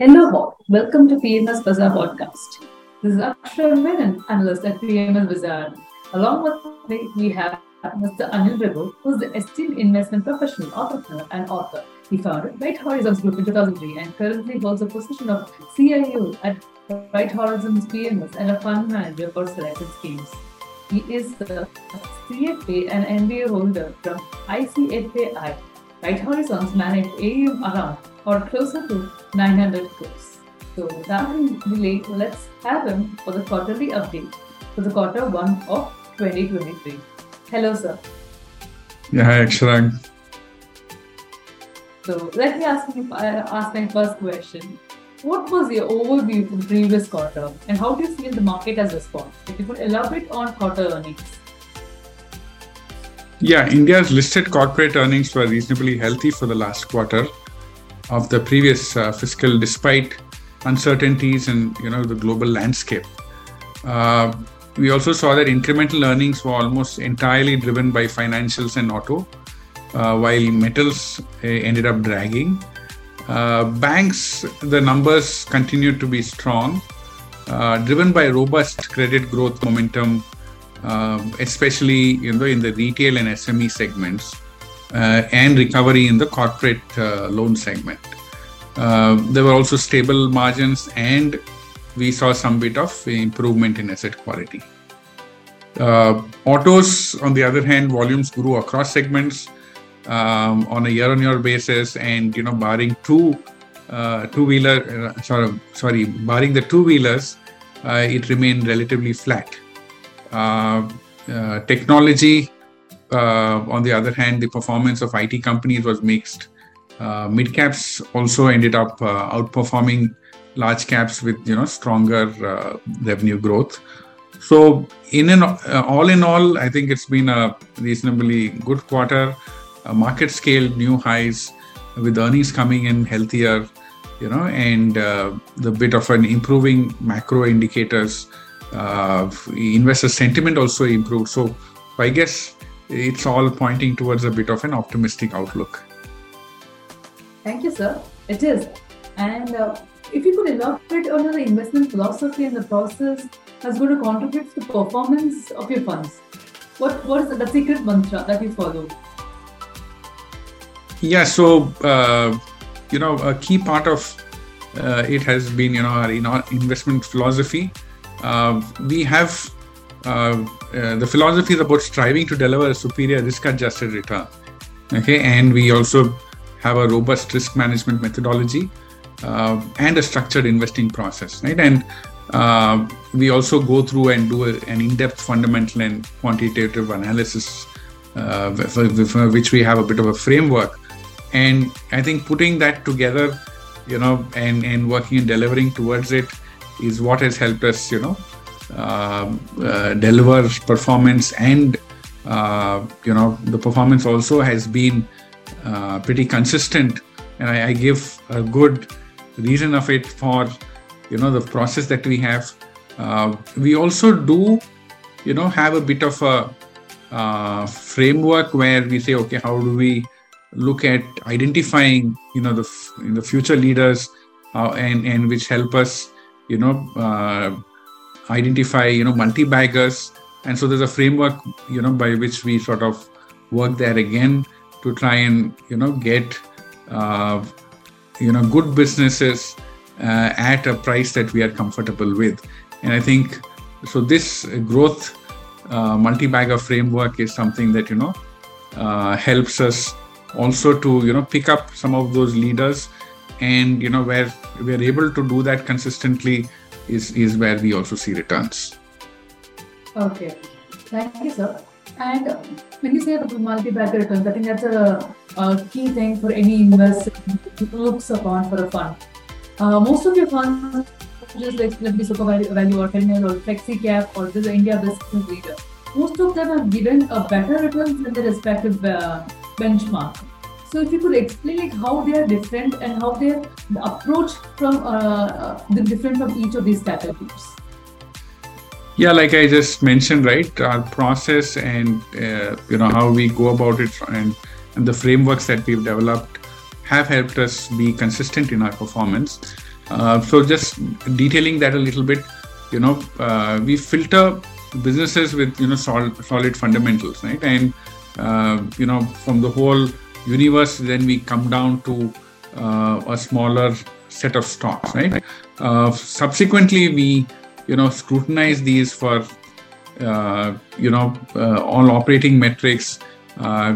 Hello all, welcome to PMS Bazaar podcast. This is Akshay Menon, analyst at PMS Bazaar. Along with me, we have Mr. Anil Rego, who is the esteemed investment professional, entrepreneur and author. He founded Right Horizons Group in 2003 and currently holds the position of CIO at Right Horizons PMS and a fund manager for selected schemes. He is the CFA and MBA holder from ICFAI. Right Horizons managed AUM around or closer to 900 crores. So without any delay, let's have him for the quarterly update for the quarter 1 of 2023. Hello, sir. Yeah, hi, Aksharang. So let me ask my first question. What was your overview from previous quarter and how do you feel the market has responded? If you could elaborate on quarter earnings. Yeah, India's listed corporate earnings were reasonably healthy for the last quarter of the previous fiscal, despite uncertainties in the global landscape. We also saw that incremental earnings were almost entirely driven by financials and auto, while metals ended up dragging. Banks, the numbers continued to be strong, driven by robust credit growth momentum, especially in the retail and SME segments, and recovery in the corporate loan segment. There were also stable margins and we saw some bit of improvement in asset quality. Autos, on the other hand, volumes grew across segments on a year-on-year basis, and barring the two-wheelers, it remained relatively flat. Technology, on the other hand, the performance of IT companies was mixed. Mid-caps also ended up outperforming large caps with stronger revenue growth. So all in all, I think it's been a reasonably good quarter. Market scaled new highs with earnings coming in healthier, and the bit of an improving macro indicators. Investor sentiment also improved, so I guess it's all pointing towards a bit of an optimistic outlook. Thank you, sir. It is. And if you could elaborate on the investment philosophy and the process that's going to contribute to the performance of your funds, what is the secret mantra that you follow? Yeah, so a key part of it has been our investment philosophy. We have the philosophy is about striving to deliver a superior risk-adjusted return. Okay, and we also have a robust risk management methodology and a structured investing process. Right, and we also go through and do an in-depth fundamental and quantitative analysis, for which we have a bit of a framework. And I think putting that together, and working and delivering towards it, is what has helped us, deliver performance, and the performance also has been pretty consistent. And I give a good reason of it for, the process that we have. We also do, have a bit of a framework where we say, okay, how do we look at identifying, the future leaders, and which help us identify, multi-baggers. And so there's a framework, by which we sort of work there again to try and, get, good businesses at a price that we are comfortable with. And I think, so this growth multi-bagger framework is something that, helps us also to, pick up some of those leaders. And where we're able to do that consistently is where we also see returns. Okay, thank you, sir. And when you say the multi-bagger returns, I think that's a key thing for any investor who looks upon for a fund. Most of your funds, just like let me super value or 10 years or flexi cap or this India business leader, most of them have given a better return than the respective benchmark. So if you could explain how they are different and how their approach from different from each of these categories. Yeah, like I just mentioned, right, our process and how we go about it and the frameworks that we've developed have helped us be consistent in our performance. So just detailing that a little bit, we filter businesses with, solid fundamentals, right? And, from the whole universe, then we come down to a smaller set of stocks, right? Subsequently, we, scrutinize these for, all operating metrics.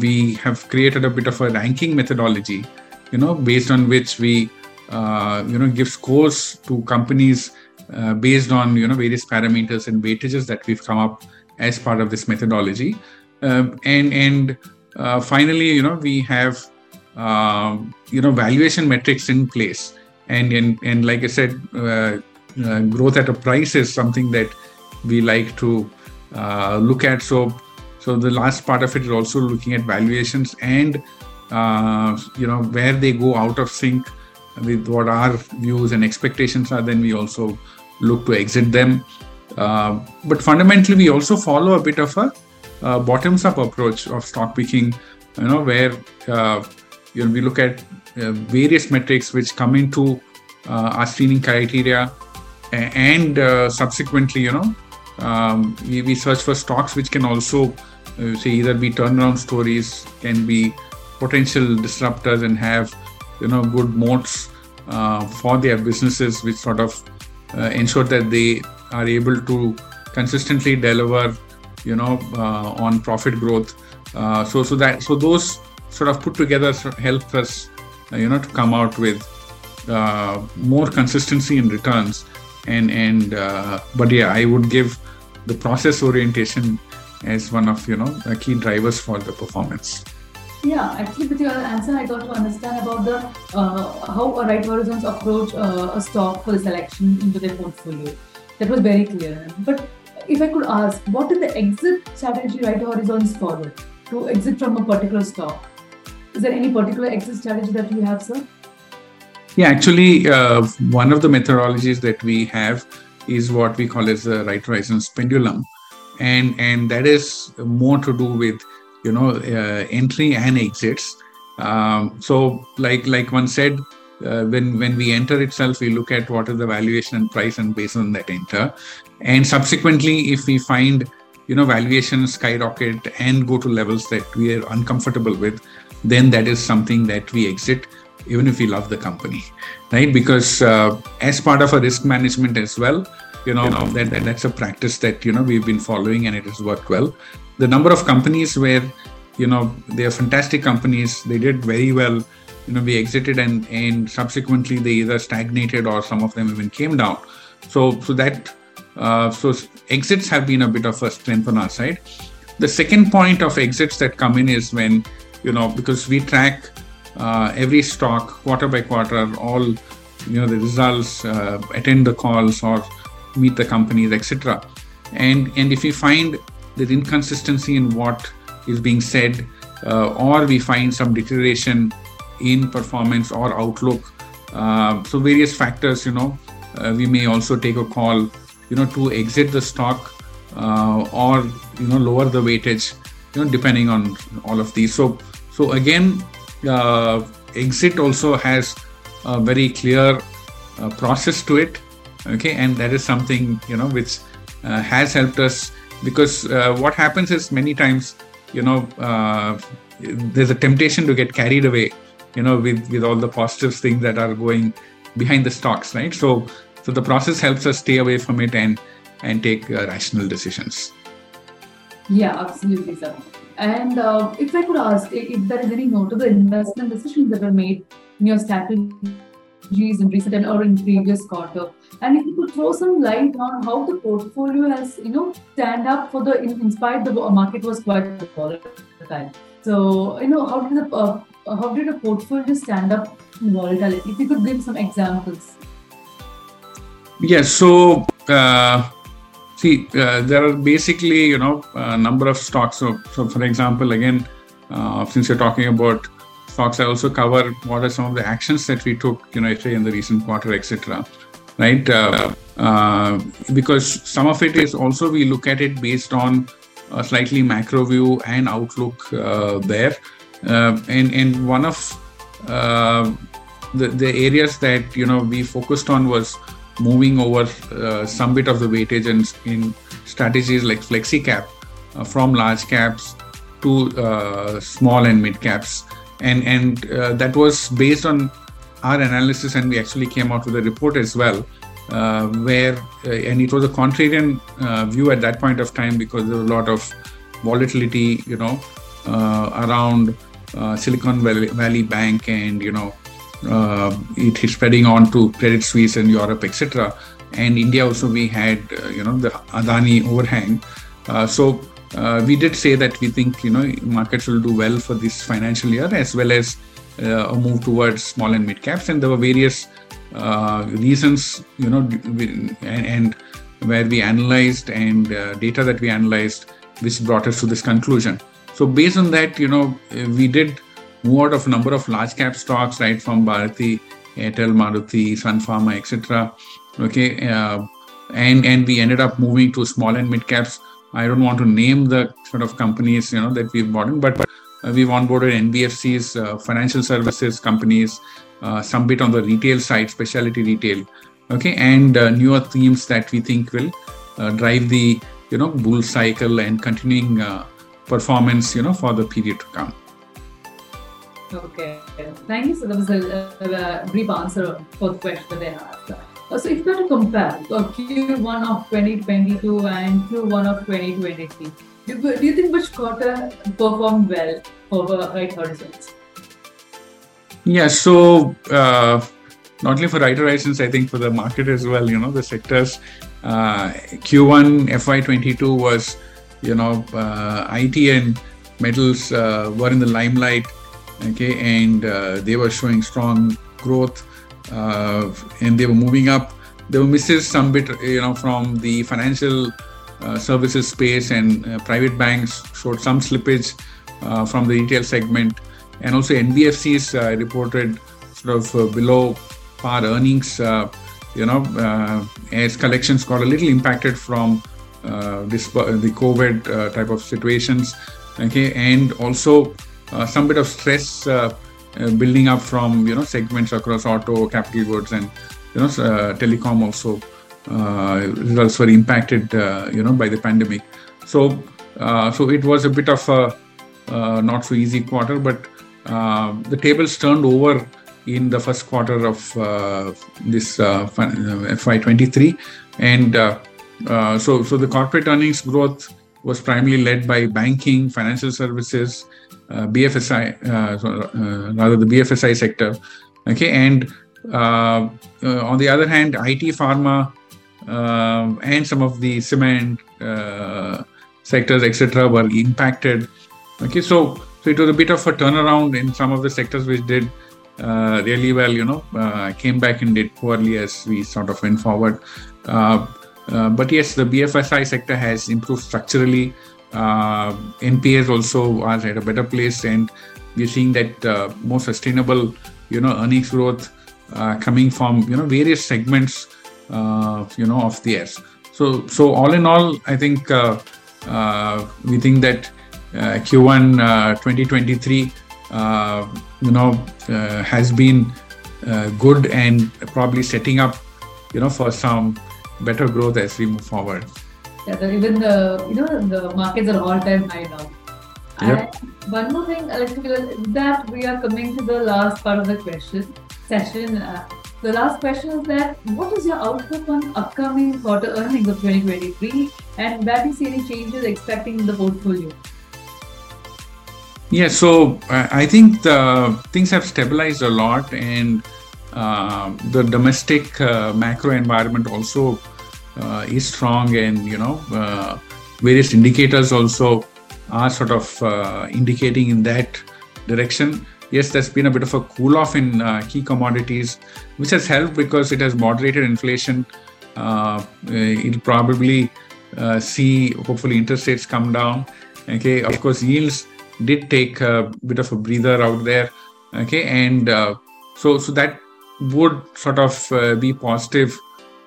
We have created a bit of a ranking methodology, based on which we, give scores to companies based on, various parameters and weightages that we've come up as part of this methodology. And finally, we have, valuation metrics in place. And like I said, growth at a price is something that we like to look at. So the last part of it is also looking at valuations and, where they go out of sync with what our views and expectations are, then we also look to exit them. But fundamentally, we also follow a bit of a bottoms-up approach of stock picking, where we look at various metrics which come into our screening criteria, and subsequently, we search for stocks which can also either be turnaround stories, can be potential disruptors, and have good moats for their businesses, which sort of ensure that they are able to consistently deliver, on profit growth. So those sort of put together helps us, to come out with more consistency in returns. But I would give the process orientation as one of, the key drivers for the performance. Yeah, actually with your answer, I got to understand about the how a Right Horizons approach a stock for selection into their portfolio. That was very clear. But if I could ask, what is the exit strategy Right Horizons followed to exit from a particular stock? Is there any particular exit strategy that you have, sir? Yeah, actually, one of the methodologies that we have is what we call as the Right Horizons pendulum, and that is more to do with entry and exits. So, like one said, when we enter itself, we look at what is the valuation and price, and based on that enter. And subsequently, if we find valuation skyrocket and go to levels that we are uncomfortable with, then that is something that we exit, even if we love the company, right? Because as part of our risk management as well, that's a practice that we've been following and it has worked well. The number of companies where, they are fantastic companies, they did very well, we exited and subsequently they either stagnated or some of them even came down. So exits have been a bit of a strength on our side. The second point of exits that come in is when, because we track every stock quarter by quarter, all, the results, attend the calls or meet the companies, etc. And if we find there's inconsistency in what is being said, or we find some deterioration in performance or outlook. So various factors, we may also take a call, to exit the stock or, lower the weightage, depending on all of these. So again, exit also has a very clear process to it. Okay. And that is something, which has helped us. Because what happens is many times, there's a temptation to get carried away, with all the positive things that are going behind the stocks, right? So the process helps us stay away from it and take rational decisions. Yeah, absolutely, sir. And if I could ask, if there is any notable investment decisions that were made in your strategy in recent or in previous quarter, and if you could throw some light on how the portfolio has stand up for the in spite the market was quite volatile. So how did the portfolio stand up in volatility? If you could give some examples. Yes, so there are basically a number of stocks. So for example, again, since you're talking about stocks, I also cover what are some of the actions that we took, in the recent quarter, etc. Right? Because some of it is also we look at it based on a slightly macro view and outlook there. And one of the areas that, you know, we focused on was moving over some bit of the weightage in strategies like flexi cap from large caps to small and mid caps, and that was based on our analysis, and we actually came out with a report as well, where and it was a contrarian view at that point of time, because there was a lot of volatility, you know, around Silicon Valley Bank, and you know, it is spreading on to Credit Suisse and Europe, etc. And India also, we had you know, the Adani overhang. So we did say that we think, you know, markets will do well for this financial year, as well as a move towards small and mid caps. And there were various reasons, you know, and where we analyzed, and data that we analyzed, which brought us to this conclusion. So based on that, you know, we did move out of a number of large cap stocks, right from Bharati, Airtel, Maruti, Sun Pharma, etc. Okay, and we ended up moving to small and mid caps. I don't want to name the sort of companies, you know, that we've bought in, but we've onboarded NBFCs, financial services companies, some bit on the retail side, specialty retail, okay, and newer themes that we think will drive the, you know, bull cycle and continuing performance, you know, for the period to come. Okay, thank you. So that was a brief answer for the question that I asked. So if you were to compare Q1 of 2022 and Q1 of 2023, do you think which quarter performed well over Right Horizons? Yeah, so not only for Right Horizons, I think for the market as well, you know, the sectors. Q1 FY22 was, you know, IT and metals were in the limelight, okay, and they were showing strong growth, and they were moving up. There were misses some bit, you know, from the financial services space, and private banks showed some slippage from the retail segment, and also NBFCs reported sort of below par earnings, you know, as collections got a little impacted from the COVID type of situations, okay, and also some bit of stress building up from, you know, segments across auto, capital goods, and, you know, telecom also. Results were impacted, you know, by the pandemic. So it was a bit of a not so easy quarter, but the tables turned over in the first quarter of this FY23, and so the corporate earnings growth was primarily led by banking, financial services, the BFSI sector, okay, and on the other hand, IT, pharma, and some of the cement sectors, etc., were impacted. Okay, so it was a bit of a turnaround in some of the sectors which did really well, you know, came back and did poorly as we sort of went forward. But yes, the BFSI sector has improved structurally. NPAs also are at a better place, and we're seeing that more sustainable, you know, earnings growth coming from, you know, various segments, you know, of the years. So all in all, I think we think that Q1 2023, you know, has been good, and probably setting up, you know, for some better growth as we move forward. Yeah, even you know, the markets are all-time high now. Yep. And one more thing, that we are coming to the last part of the question session. The last question is that, what is your outlook on upcoming quarter earnings of 2023, and where do you see any changes expecting in the portfolio? Yeah, so I think the things have stabilized a lot, and the domestic macro environment also is strong, and you know, various indicators also are sort of indicating in that direction. Yes, there's been a bit of a cool off in key commodities, which has helped because it has moderated inflation. It'll probably see, hopefully, interest rates come down. Okay, of course, yields did take a bit of a breather out there. Okay, and so that would sort of be positive,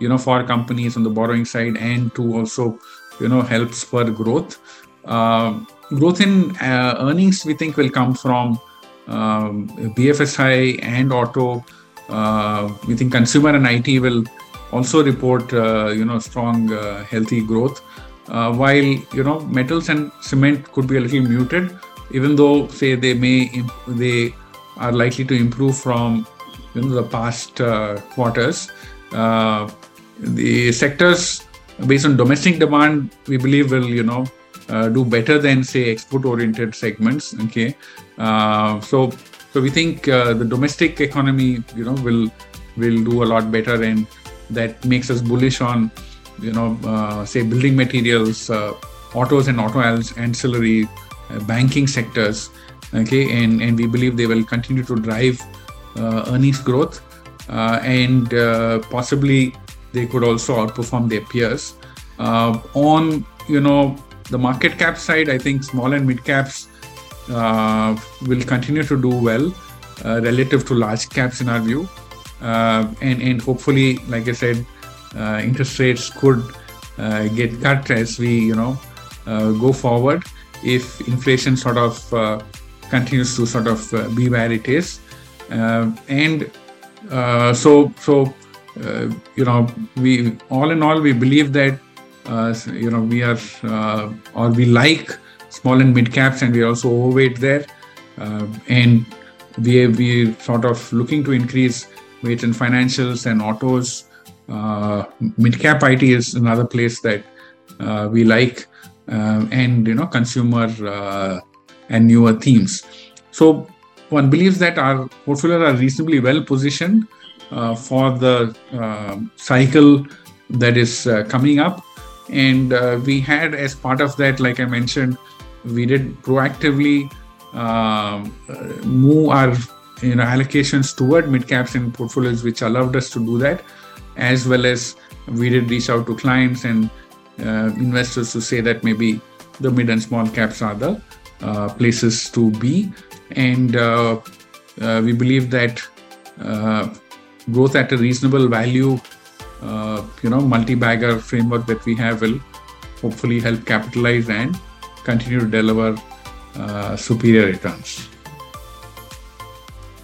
you know, for companies on the borrowing side, and to also, you know, help spur growth. Growth in earnings, we think, will come from BFSI and auto, We think consumer and IT will also report strong healthy growth, while metals and cement could be a little muted, even though say they are likely to improve from the past quarters. The sectors based on domestic demand we believe will do better than say export oriented segments. So we think the domestic economy will do a lot better, and that makes us bullish on say building materials, autos and auto ancillary, banking sectors, and we believe they will continue to drive earnings growth, and possibly they could also outperform their peers. On the market cap side, I think small and mid caps will continue to do well relative to large caps in our view, and hopefully, like I said, interest rates could get cut as we go forward if inflation sort of continues to sort of be where it is, we all in all believe that we are or we like small and mid caps, and we also overweight there, and we sort of looking to increase weight in financials and autos. Mid cap IT is another place that we like, and consumer and newer themes. So one believes that our portfolio are reasonably well positioned for the cycle that is coming up, and we had, as part of that, like I mentioned, we did proactively move our allocations toward mid caps in portfolios, which allowed us to do that, as well as we did reach out to clients and investors to say that maybe the mid and small caps are the places to be, and we believe that growth at a reasonable value, multi-bagger framework that we have will hopefully help capitalize and continue to deliver superior returns.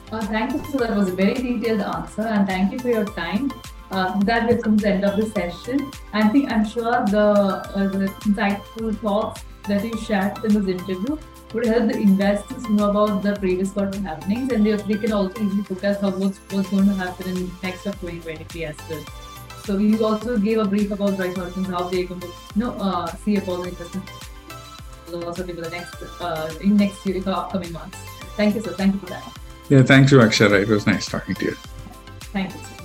Thank you, sir. That was a very detailed answer, and thank you for your time. That will come to the end of the session. I think I'm sure the insightful thoughts that you shared in this interview would help the investors know about the previous quarter happenings, and they can also easily forecast what's going to happen in the next of 2023 as well. So you also gave a brief about Right Horizons, how they can see about the investment also for the next in next year, in the upcoming months. Thank you, sir. Thank you for that. Yeah, thank you, Akshara. It was nice talking to you. Thank you, sir.